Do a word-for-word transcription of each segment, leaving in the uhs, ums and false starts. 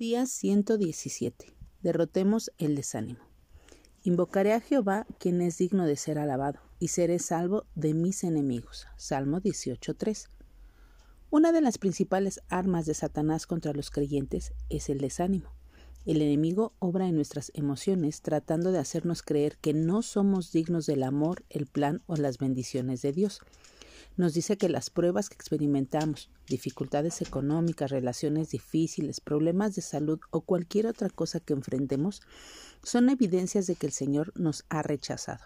Día ciento diecisiete. Derrotemos el desánimo. Invocaré a Jehová, quien es digno de ser alabado, y seré salvo de mis enemigos. Salmo dieciocho tres. Una de las principales armas de Satanás contra los creyentes es el desánimo. El enemigo obra en nuestras emociones tratando de hacernos creer que no somos dignos del amor, el plan o las bendiciones de Dios. Nos dice que las pruebas que experimentamos, dificultades económicas, relaciones difíciles, problemas de salud o cualquier otra cosa que enfrentemos, son evidencias de que el Señor nos ha rechazado.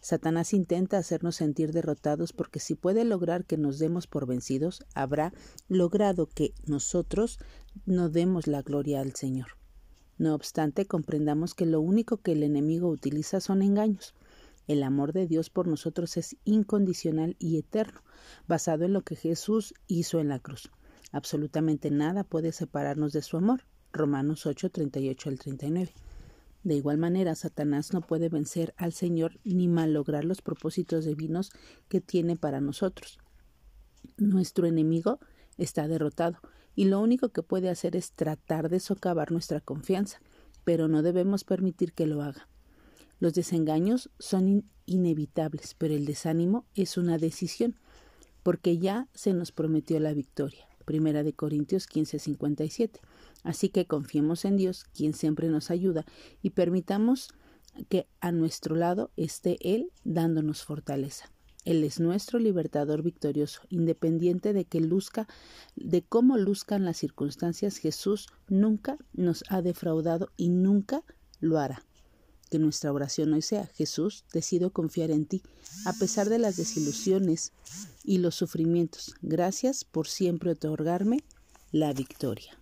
Satanás intenta hacernos sentir derrotados porque si puede lograr que nos demos por vencidos, habrá logrado que nosotros no demos la gloria al Señor. No obstante, comprendamos que lo único que el enemigo utiliza son engaños. El amor de Dios por nosotros es incondicional y eterno, basado en lo que Jesús hizo en la cruz. Absolutamente nada puede separarnos de su amor. Romanos ocho, treinta y ocho al treinta y nueve. De igual manera, Satanás no puede vencer al Señor ni malograr los propósitos divinos que tiene para nosotros. Nuestro enemigo está derrotado. Y lo único que puede hacer es tratar de socavar nuestra confianza, pero no debemos permitir que lo haga. Los desengaños son in- inevitables, pero el desánimo es una decisión, porque ya se nos prometió la victoria. Primera de Corintios quince, cincuenta y siete. Así que confiemos en Dios, quien siempre nos ayuda, y permitamos que a nuestro lado esté Él dándonos fortaleza. Él es nuestro libertador victorioso, independiente de que luzca, de cómo luzcan las circunstancias. Jesús nunca nos ha defraudado y nunca lo hará. Que nuestra oración hoy sea: Jesús, decido confiar en ti, a pesar de las desilusiones y los sufrimientos. Gracias por siempre otorgarme la victoria.